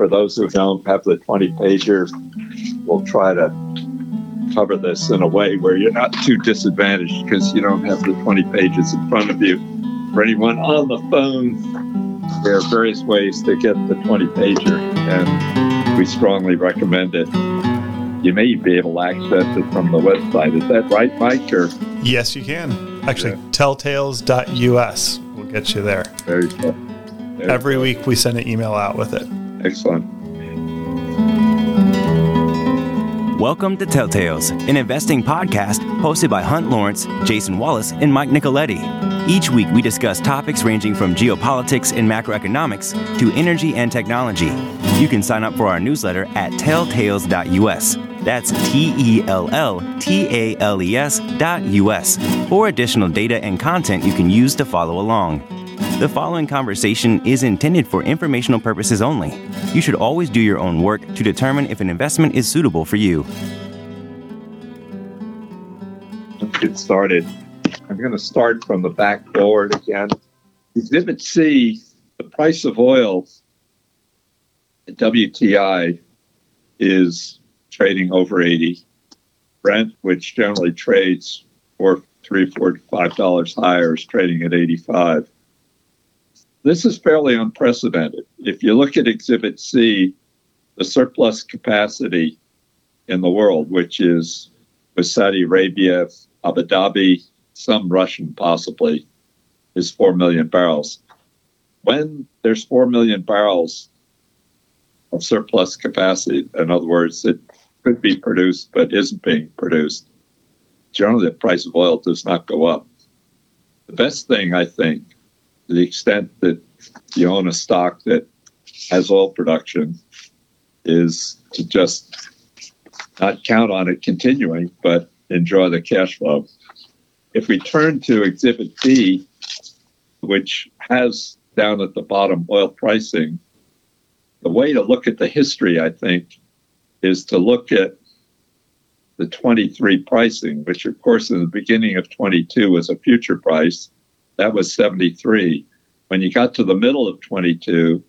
For those who don't have the 20-pager, we'll try to cover this in a way where you're not too disadvantaged because you don't have the 20 pages in front of you. For anyone on the phone, there are various ways to get the 20-pager, and we strongly recommend it. You may be able to access it from the website. Is that right, Mike? Or? Yes, you can. Actually, yeah. Telltales.us will get you there. Very good. Every week we send an email out with it. Excellent. Welcome to Telltales, an investing podcast hosted by Hunt Lawrence, Jason Wallace, and Mike Nicoletti. Each week we discuss topics ranging from geopolitics and macroeconomics to energy and technology. You can sign up for our newsletter at telltales.us. That's telltales.us for additional data and content you can use to follow along. The following conversation is intended for informational purposes only. You should always do your own work to determine if an investment is suitable for you. Let's get started. I'm going to start from the back forward again. Exhibit C, the price of oil at WTI is trading over 80. Brent, which generally trades for $3, $4, $5 higher, is trading at 85. This is fairly unprecedented. If you look at Exhibit C, the surplus capacity in the world, which is with Saudi Arabia, Abu Dhabi, some Russian possibly, is 4 million barrels. When there's 4 million barrels of surplus capacity, in other words, it could be produced but isn't being produced, generally the price of oil does not go up. The best thing, I think, to the extent that you own a stock that has oil production, is to just not count on it continuing, but enjoy the cash flow. If we turn to Exhibit B, which has down at the bottom oil pricing, the way to look at the history, I think, is to look at the 23 pricing, which, of course, in the beginning of 22 was a future price. That was 73. When you got to the middle of 22,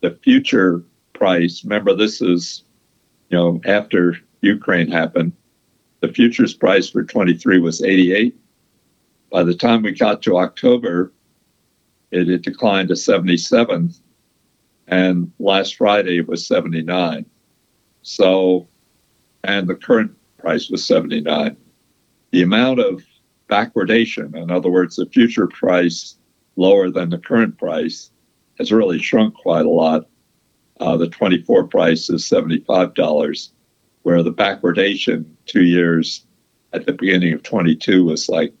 the future price, remember this is, after Ukraine happened, the futures price for 23 was 88. By the time we got to October, it declined to 77. And last Friday it was 79. So, and the current price was 79. The amount of backwardation, in other words, the future price lower than the current price, has really shrunk quite a lot. The 24 price is $75, where the backwardation 2 years at the beginning of 22 was like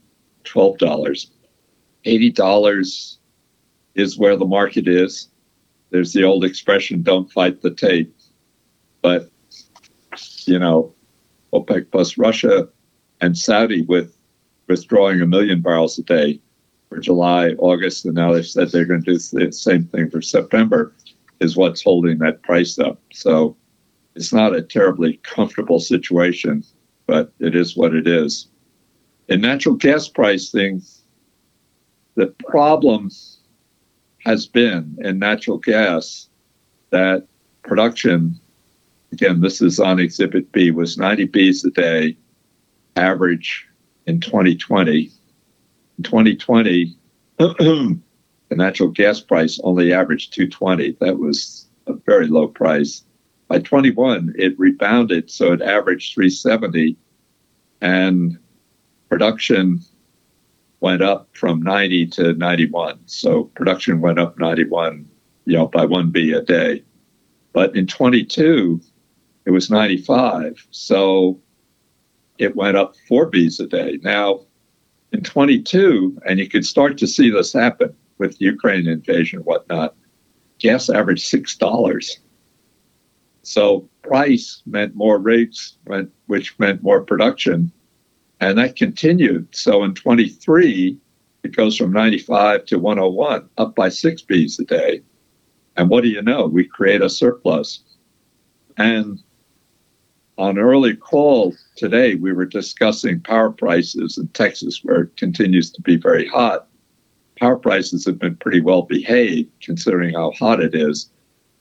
$12. $80 is where the market is. There's the old expression, don't fight the tape. But, OPEC plus Russia and Saudi with withdrawing 1 million barrels a day for July, August, and now they've said they're going to do the same thing for September, is what's holding that price up. So it's not a terribly comfortable situation, but it is what it is. In natural gas pricing, the problem has been in natural gas that production, again, this is on Exhibit B, was 90 Bs a day average in 2020. In 2020, the natural gas price only averaged 220. That was a very low price. By 21, it rebounded, so it averaged 370, and production went up from 90 to 91. So production went up 91, by 1B a day. But in 22, it was 95. So it went up 4 Bs a day. Now, in 22, and you could start to see this happen with the Ukraine invasion and whatnot, gas averaged $6. So price meant more rates, which meant more production. And that continued. So in 23, it goes from 95 to 101, up by 6 Bs a day. And what do you know? We create a surplus. And on an early call today, we were discussing power prices in Texas, where it continues to be very hot. Power prices have been pretty well behaved, considering how hot it is.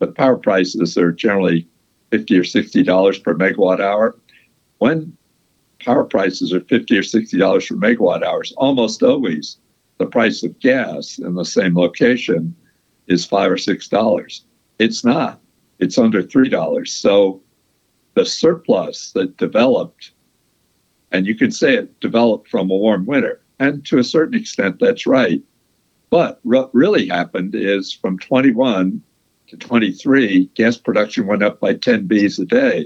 but power prices are generally $50 or $60 per megawatt hour. When power prices are $50 or $60 per megawatt hours, almost always the price of gas in the same location is $5 or $6. It's not. It's under $3. So the surplus that developed, and you could say it developed from a warm winter, and to a certain extent that's right, but what really happened is from 21 to 23, gas production went up by 10 Bs a day.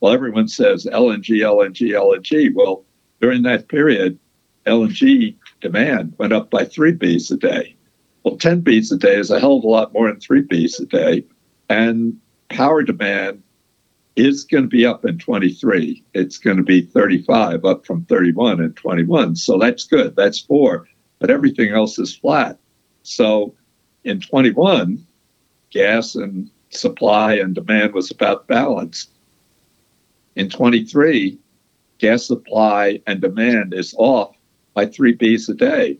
Well, everyone says LNG, LNG, LNG. Well, during that period, LNG demand went up by 3 Bs a day. Well, 10 Bs a day is a hell of a lot more than 3 Bs a day. And power demand is going to be up in 23. It's going to be 35, up from 31 in 21. So that's good. That's 4. But everything else is flat. So in 21, gas and supply and demand was about balanced. In 23, gas supply and demand is off by 3 Bs a day.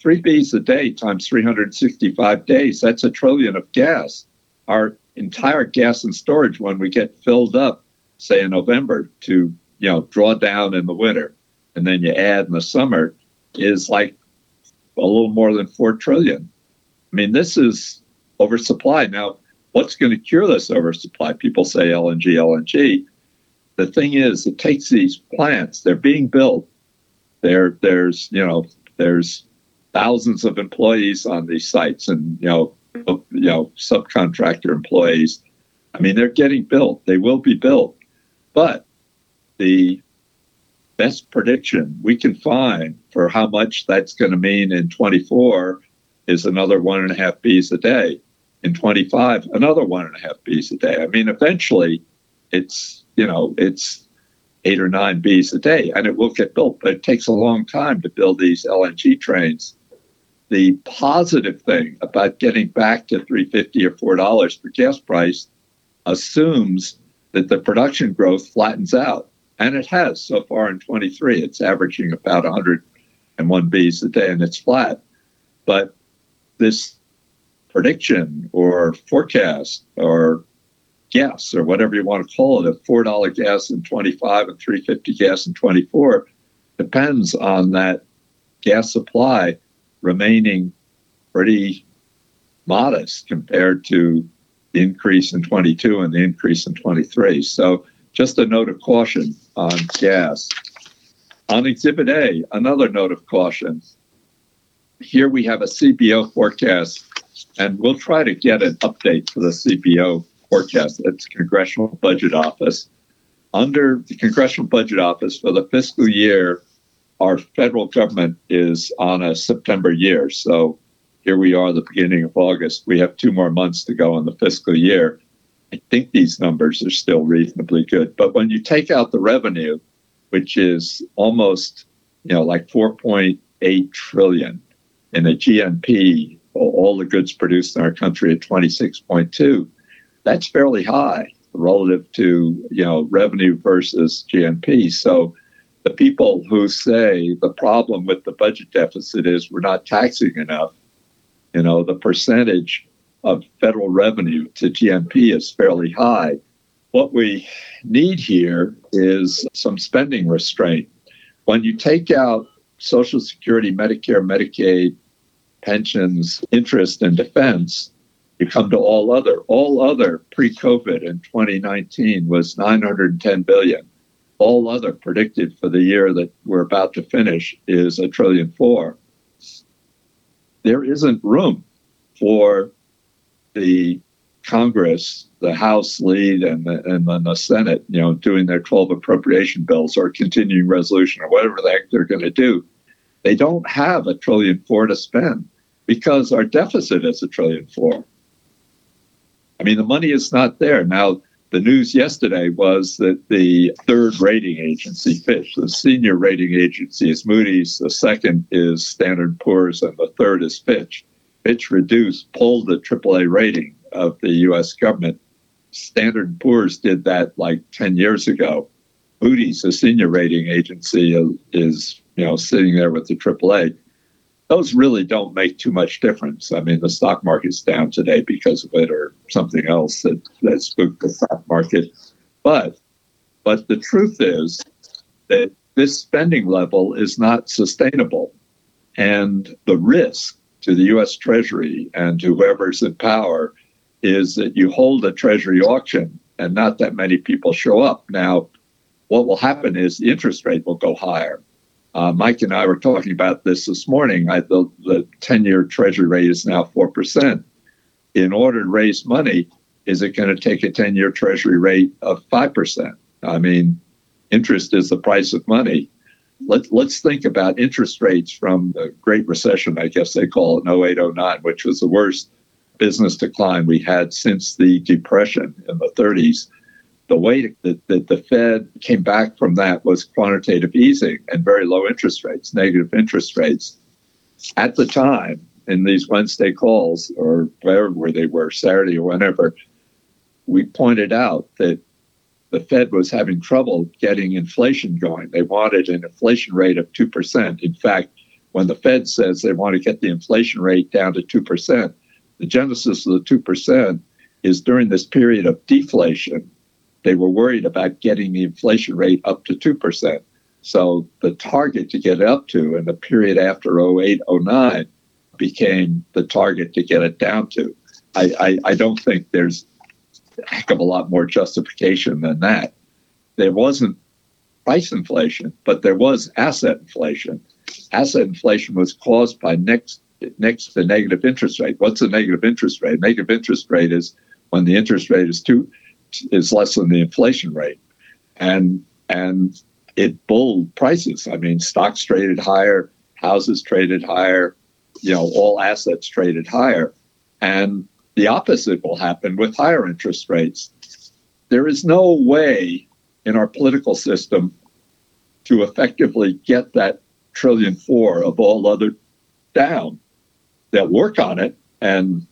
3 Bs a day times 365 days, that's a trillion of gas. Our entire gas and storage, when we get filled up, say in November, to draw down in the winter, and then you add in the summer, is like a little more than 4 trillion. I mean, this is oversupply. Now, what's going to cure this oversupply? People say LNG, LNG. The thing is, it takes these plants. They're being built. There's thousands of employees on these sites, and subcontractor employees. I mean, they're getting built. They will be built. But the best prediction we can find for how much that's going to mean in 24 is another 1.5 Bs a day. In 25, another 1.5 Bs a day. I mean, eventually, it's 8 or 9 Bs a day, and it will get built. But it takes a long time to build these LNG trains. The positive thing about getting back to $3.50 or $4 per gas price assumes that the production growth flattens out. And it has so far in 23. It's averaging about 101 Bs a day, and it's flat. But this prediction or forecast or gas, or whatever you want to call it, a $4 gas in 25 and $3.50 gas in 24, depends on that gas supply remaining pretty modest compared to the increase in 22 and the increase in 23. So just a note of caution on gas. On Exhibit A, another note of caution. Here we have a CBO forecast, and we'll try to get an update for the CBO forecast. That's Congressional Budget Office. Under the Congressional Budget Office for the fiscal year, our federal government is on a September year. So here we are, the beginning of August. We have 2 more months to go in the fiscal year. I think these numbers are still reasonably good. But when you take out the revenue, which is almost, like 4.8 trillion, and the GNP, all the goods produced in our country at 26.2, that's fairly high relative to, revenue versus GNP. So the people who say the problem with the budget deficit is we're not taxing enough, the percentage of federal revenue to GNP is fairly high. What we need here is some spending restraint. When you take out Social Security, Medicare, Medicaid, pensions, interest, and defense, you come to all other. All other pre-COVID in 2019 was $910 billion. All other predicted for the year that we're about to finish is $1.4 trillion. There isn't room for the Congress, the House lead, and then the Senate, doing their 12 appropriation bills or continuing resolution or whatever the heck they're going to do. They don't have $1.4 trillion to spend because our deficit is $1.4 trillion. I mean, the money is not there. Now, the news yesterday was that the third rating agency, Fitch, the senior rating agency is Moody's, the second is Standard Poor's, and the third is Fitch. Fitch pulled the AAA rating of the U.S. government. Standard Poor's did that like 10 years ago. Moody's, the senior rating agency, is sitting there with the AAA. those really don't make too much difference. I mean, the stock market's down today because of it or something else that spooked the stock market. But the truth is that this spending level is not sustainable. And the risk to the U.S. Treasury and to whoever's in power is that you hold a Treasury auction and not that many people show up. Now, what will happen is the interest rate will go higher. Mike and I were talking about this morning. The 10-year Treasury rate is now 4%. In order to raise money, is it going to take a 10-year Treasury rate of 5%? I mean, interest is the price of money. Let's think about interest rates from the Great Recession, I guess they call it, in 08, 09, which was the worst business decline we had since the Depression in the 30s. The way that the Fed came back from that was quantitative easing and very low interest rates, negative interest rates. At the time, in these Wednesday calls or wherever they were, Saturday or whenever, we pointed out that the Fed was having trouble getting inflation going. They wanted an inflation rate of 2%. In fact, when the Fed says they want to get the inflation rate down to 2%, the genesis of the 2% is during this period of deflation. They were worried about getting the inflation rate up to 2%. So the target to get it up to in the period after 08, 09 became the target to get it down to. I don't think there's a heck of a lot more justification than that. There wasn't price inflation, but there was asset inflation. Asset inflation was caused by next to negative interest rate. What's a negative interest rate? Negative interest rate is when the interest rate is less than the inflation rate, and it bulled prices. I mean, stocks traded higher, houses traded higher, all assets traded higher. And the opposite will happen with higher interest rates. There is no way in our political system to effectively get that $1.4 trillion of all other down. They'll work on it and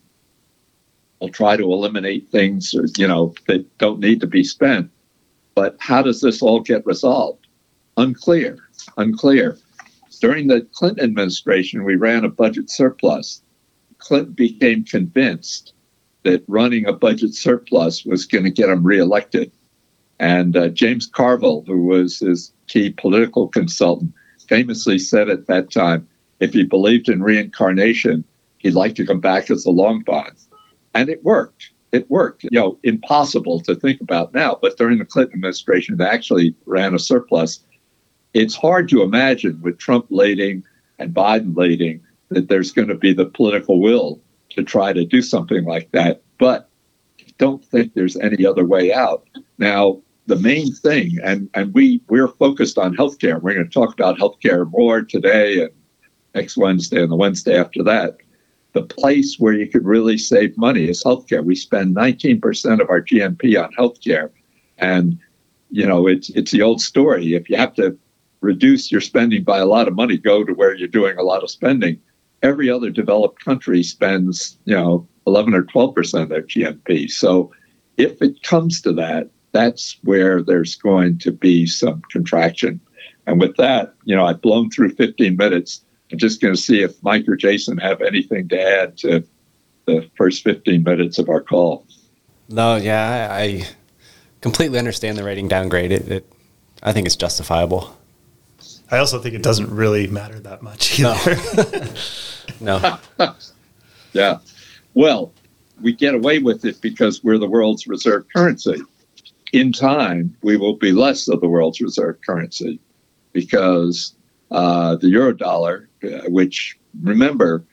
we'll try to eliminate things, that don't need to be spent. But how does this all get resolved? Unclear. During the Clinton administration, we ran a budget surplus. Clinton became convinced that running a budget surplus was going to get him reelected. And James Carville, who was his key political consultant, famously said at that time, if he believed in reincarnation, he'd like to come back as a long bond. And it worked. Impossible to think about now. But during the Clinton administration, they actually ran a surplus. It's hard to imagine with Trump leading and Biden leading that there's going to be the political will to try to do something like that. But I don't think there's any other way out. Now, the main thing, and we're focused on healthcare. We're going to talk about healthcare more today and next Wednesday and the Wednesday after that. The place where you could really save money is healthcare. We spend 19% of our GNP on healthcare. And, it's the old story. If you have to reduce your spending by a lot of money, go to where you're doing a lot of spending. Every other developed country spends, 11 or 12% of their GNP. So if it comes to that, that's where there's going to be some contraction. And with that, I've blown through 15 minutes. I'm just going to see if Mike or Jason have anything to add to the first 15 minutes of our call. No, yeah, I completely understand the rating downgrade. I think it's justifiable. I also think it doesn't really matter that much either. No. Yeah. Well, we get away with it because we're the world's reserve currency. In time, we will be less of the world's reserve currency because the eurodollar, which, remember,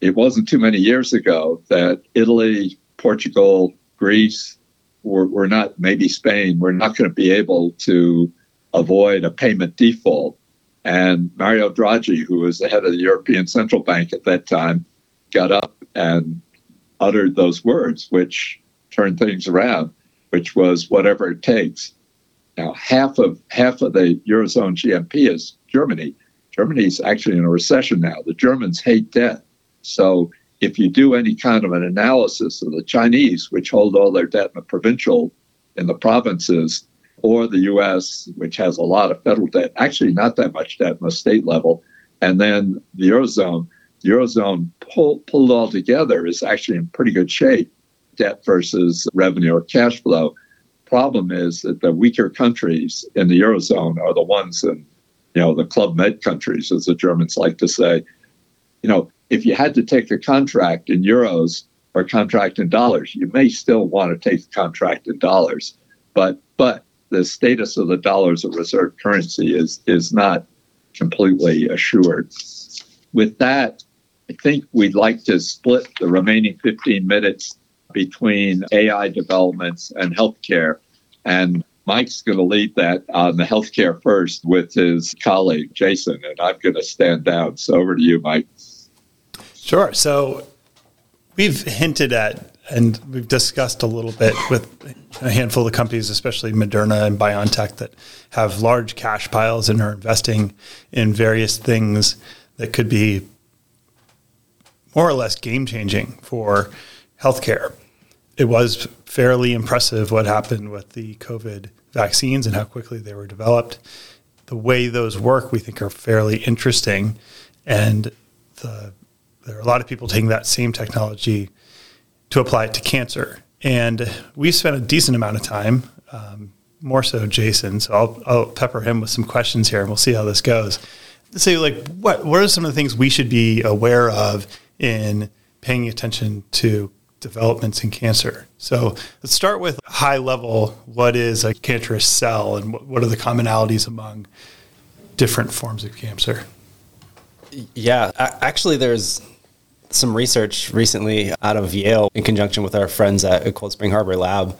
it wasn't too many years ago that Italy, Portugal, Greece, were not, maybe Spain, were not going to be able to avoid a payment default. And Mario Draghi, who was the head of the European Central Bank at that time, got up and uttered those words, which turned things around, which was whatever it takes. Now, half of the Eurozone GNP is Germany. Germany's actually in a recession now. The Germans hate debt. So if you do any kind of an analysis of the Chinese, which hold all their debt in the provinces, or the U.S., which has a lot of federal debt, actually not that much debt on the state level, and then the Eurozone, Eurozone pulled all together is actually in pretty good shape, debt versus revenue or cash flow. Problem is that the weaker countries in the Eurozone are the ones in, the Club Med countries, as the Germans like to say. If you had to take a contract in euros or a contract in dollars, you may still want to take the contract in dollars, but the status of the dollar as a reserve currency is not completely assured. With that, I think we'd like to split the remaining 15 minutes between AI developments and healthcare. And Mike's going to lead that on the healthcare first with his colleague, Jason, and I'm going to stand down. So over to you, Mike. Sure. So we've hinted at, and we've discussed a little bit with a handful of companies, especially Moderna and BioNTech, that have large cash piles and are investing in various things that could be more or less game-changing for healthcare. It was fairly impressive what happened with the COVID vaccines and how quickly they were developed. The way those work, we think, are fairly interesting. And there are a lot of people taking that same technology to apply it to cancer. And we spent a decent amount of time, more so Jason, so I'll pepper him with some questions here and we'll see how this goes. Let's say, what are some of the things we should be aware of in paying attention to developments in cancer? So let's start with high level. What is a cancerous cell and what are the commonalities among different forms of cancer? Yeah, actually there's some research recently out of Yale in conjunction with our friends at Cold Spring Harbor Lab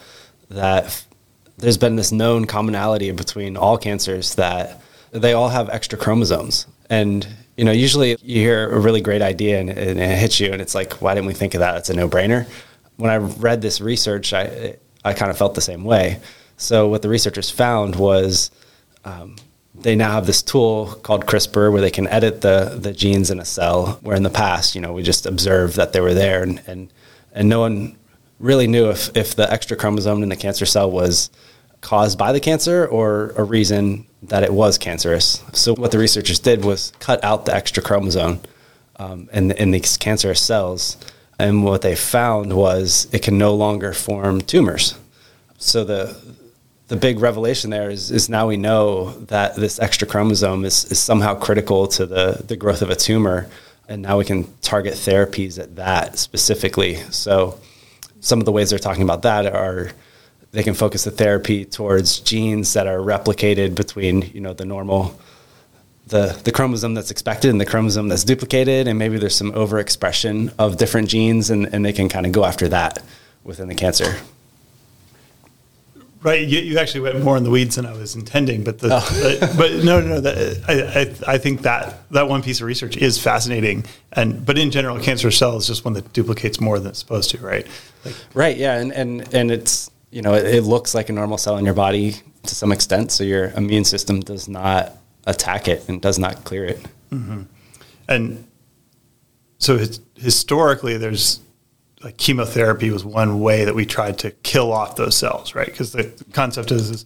that there's been this known commonality between all cancers that they all have extra chromosomes. And, usually you hear a really great idea and it hits you and it's like, why didn't we think of that? It's a no-brainer. When I read this research, I kind of felt the same way. So what the researchers found was they now have this tool called CRISPR where they can edit the genes in a cell, where in the past, we just observed that they were there and no one really knew if the extra chromosome in the cancer cell was caused by the cancer or a reason that it was cancerous. So what the researchers did was cut out the extra chromosome in these cancerous cells. And what they found was it can no longer form tumors. So the big revelation there is now we know that this extra chromosome is somehow critical to the growth of a tumor. And now we can target therapies at that specifically. So some of the ways they're talking about that are they can focus the therapy towards genes that are replicated between, the normal, the chromosome that's expected and the chromosome that's duplicated, and maybe there's some overexpression of different genes, and they can kind of go after that within the cancer. Right, you actually went more in the weeds than I was intending, I think that one piece of research is fascinating, but in general, cancer cell is just one that duplicates more than it's supposed to, right? Right, yeah, and it's. It looks like a normal cell in your body to some extent, so your immune system does not attack it and does not clear it. Mm-hmm. And so historically, there's chemotherapy was one way that we tried to kill off those cells, right? Because the concept is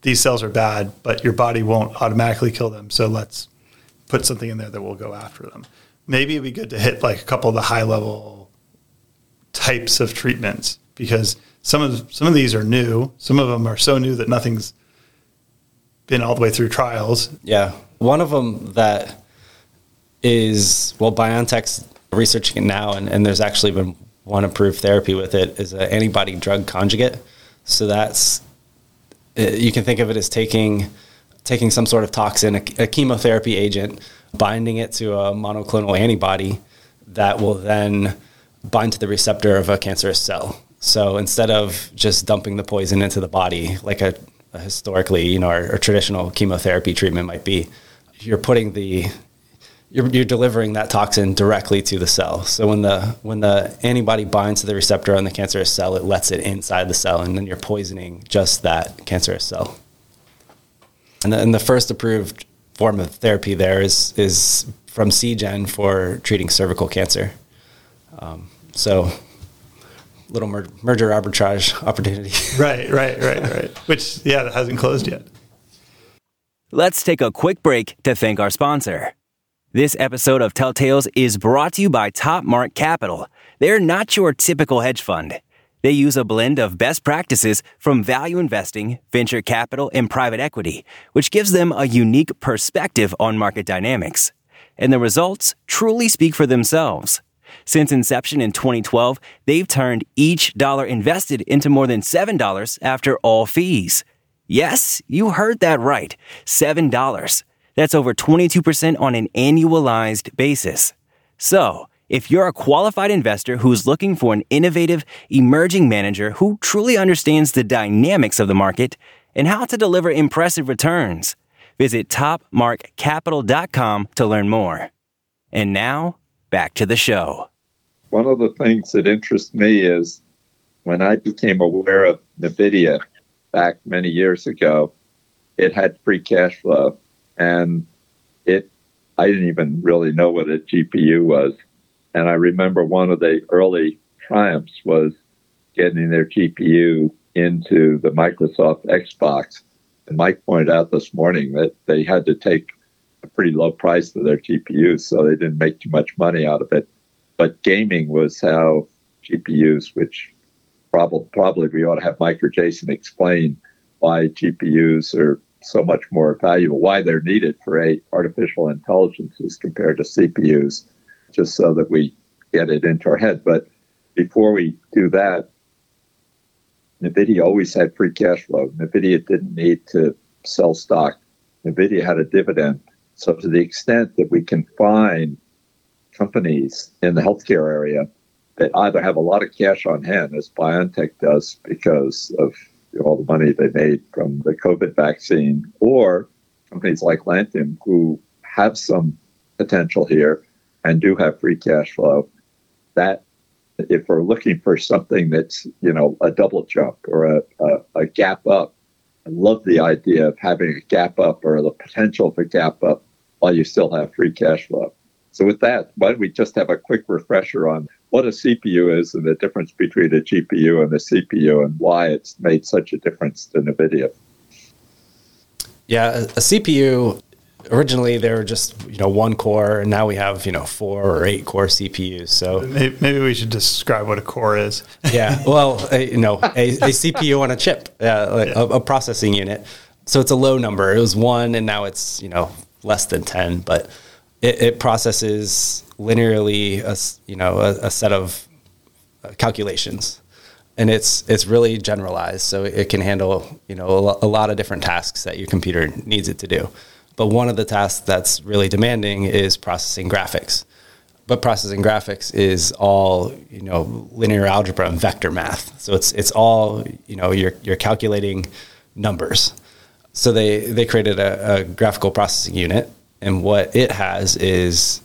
these cells are bad, but your body won't automatically kill them, so let's put something in there that will go after them. Maybe it'd be good to hit a couple of the high-level types of treatments, because some of these are new. Some of them are so new that nothing's been all the way through trials. Yeah. One of them that is, BioNTech's researching it now, and there's actually been one approved therapy with it, is an antibody drug conjugate. So that's, you can think of it as taking some sort of toxin, a chemotherapy agent, binding it to a monoclonal antibody that will then bind to the receptor of a cancerous cell. So instead of just dumping the poison into the body, like a historically, our traditional chemotherapy treatment might be, you're delivering that toxin directly to the cell. So when the antibody binds to the receptor on the cancerous cell, it lets it inside the cell, and then you're poisoning just that cancerous cell. And the first approved form of therapy there is from CGen for treating cervical cancer. Little merger arbitrage opportunity. Right. Which, that hasn't closed yet. Let's take a quick break to thank our sponsor. This episode of Telltales is brought to you by Top Mark Capital. They're not your typical hedge fund. They use a blend of best practices from value investing, venture capital, and private equity, which gives them a unique perspective on market dynamics. And the results truly speak for themselves. Since inception in 2012, they've turned each dollar invested into more than $7 after all fees. Yes, you heard that right, $7. That's over 22% on an annualized basis. So, if you're a qualified investor who's looking for an innovative, emerging manager who truly understands the dynamics of the market and how to deliver impressive returns, visit topmarkcapital.com to learn more. And now, back to the show. One of the things that interests me is when I became aware of NVIDIA back many years ago, it had free cash flow. And I didn't even really know what a GPU was. And I remember one of the early triumphs was getting their GPU into the Microsoft Xbox. And Mike pointed out this morning that they had to take a pretty low price for their GPUs, so they didn't make too much money out of it. But gaming was how GPUs, which probably we ought to have Mike or Jason explain why GPUs are so much more valuable, why they're needed for artificial intelligences compared to CPUs, just so that we get it into our head. But before we do that, NVIDIA always had free cash flow. NVIDIA didn't need to sell stock. NVIDIA had a dividend. So to the extent that we can find companies in the healthcare area that either have a lot of cash on hand, as BioNTech does because of all the money they made from the COVID vaccine, or companies like Lantham who have some potential here and do have free cash flow, that if we're looking for something that's, a double jump or a gap up, I love the idea of having a gap up or the potential for gap up while you still have free cash flow. So with that, why don't we just have a quick refresher on what a CPU is and the difference between a GPU and a CPU and why it's made such a difference to NVIDIA. Yeah, a CPU, originally they were just, one core, and now we have, 4 or 8 core CPUs. So maybe we should describe what a core is. Yeah, well, a CPU on a chip, a processing unit. So it's a low number. It was 1 and now it's, less than 10, but it processes linearly, a set of calculations, and it's really generalized. So it can handle, a lot of different tasks that your computer needs it to do. But one of the tasks that's really demanding is processing graphics. But processing graphics is all, linear algebra and vector math. So it's all, you're calculating numbers. So they created a graphical processing unit, and what it has is,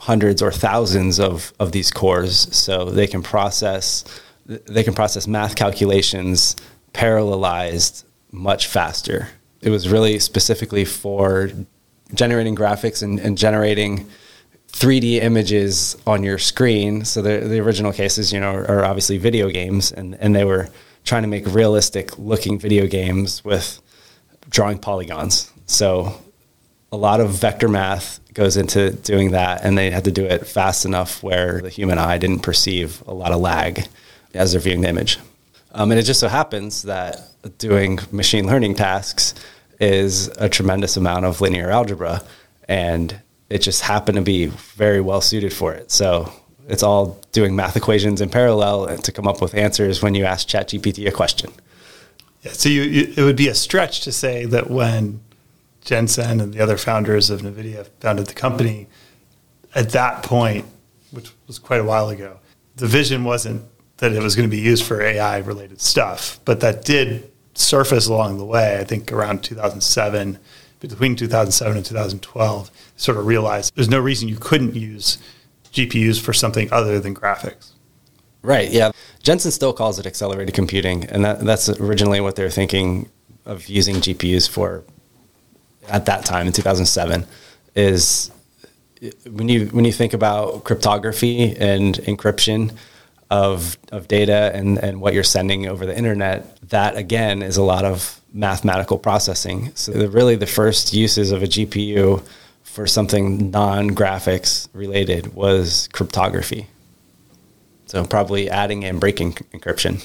hundreds or thousands of these cores. So they can process math calculations parallelized much faster. It was really specifically for generating graphics and generating 3D images on your screen. So the original cases, are obviously video games, and they were trying to make realistic looking video games with drawing polygons. So a lot of vector math goes into doing that, and they had to do it fast enough where the human eye didn't perceive a lot of lag as they're viewing the image. And it just so happens that doing machine learning tasks is a tremendous amount of linear algebra, and it just happened to be very well suited for it. So it's all doing math equations in parallel to come up with answers when you ask ChatGPT a question. Yeah, so it would be a stretch to say that when Jensen and the other founders of NVIDIA founded the company, at that point, which was quite a while ago, the vision wasn't that it was going to be used for AI-related stuff, but that did surface along the way. I think around 2007, between 2007 and 2012, sort of realized there's no reason you couldn't use GPUs for something other than graphics. Right, yeah. Jensen still calls it accelerated computing, and that's originally what they were thinking of using GPUs for at that time in 2007, is when you think about cryptography and encryption of data and what you're sending over the internet, that again is a lot of mathematical processing. So really the first uses of a GPU for something non-graphics related was cryptography. So probably adding and breaking encryption.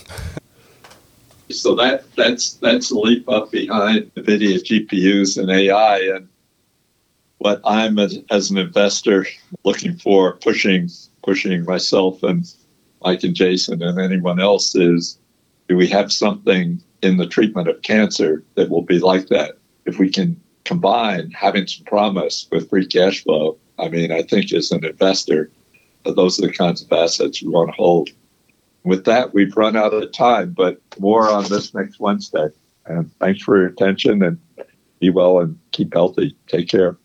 So that's a leap up behind NVIDIA GPUs and AI. And what I'm, as an investor, looking for, pushing myself and Mike and Jason and anyone else is, do we have something in the treatment of cancer that will be like that? If we can combine having some promise with free cash flow, I mean, I think as an investor, those are the kinds of assets we want to hold. With that, we've run out of time, but more on this next Wednesday. And thanks for your attention, and be well and keep healthy. Take care.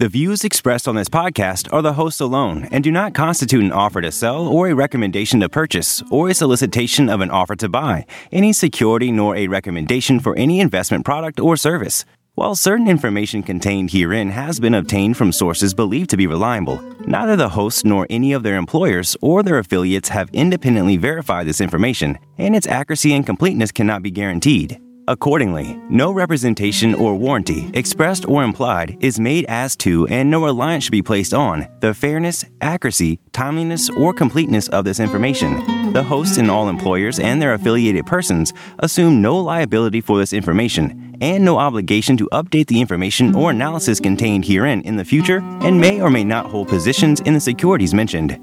The views expressed on this podcast are the host alone and do not constitute an offer to sell or a recommendation to purchase or a solicitation of an offer to buy any security nor a recommendation for any investment product or service. While certain information contained herein has been obtained from sources believed to be reliable, neither the hosts nor any of their employers or their affiliates have independently verified this information, and its accuracy and completeness cannot be guaranteed. Accordingly, no representation or warranty, expressed or implied, is made as to and no reliance should be placed on the fairness, accuracy, timeliness, or completeness of this information. The hosts and all employers and their affiliated persons assume no liability for this information and no obligation to update the information or analysis contained herein in the future and may or may not hold positions in the securities mentioned.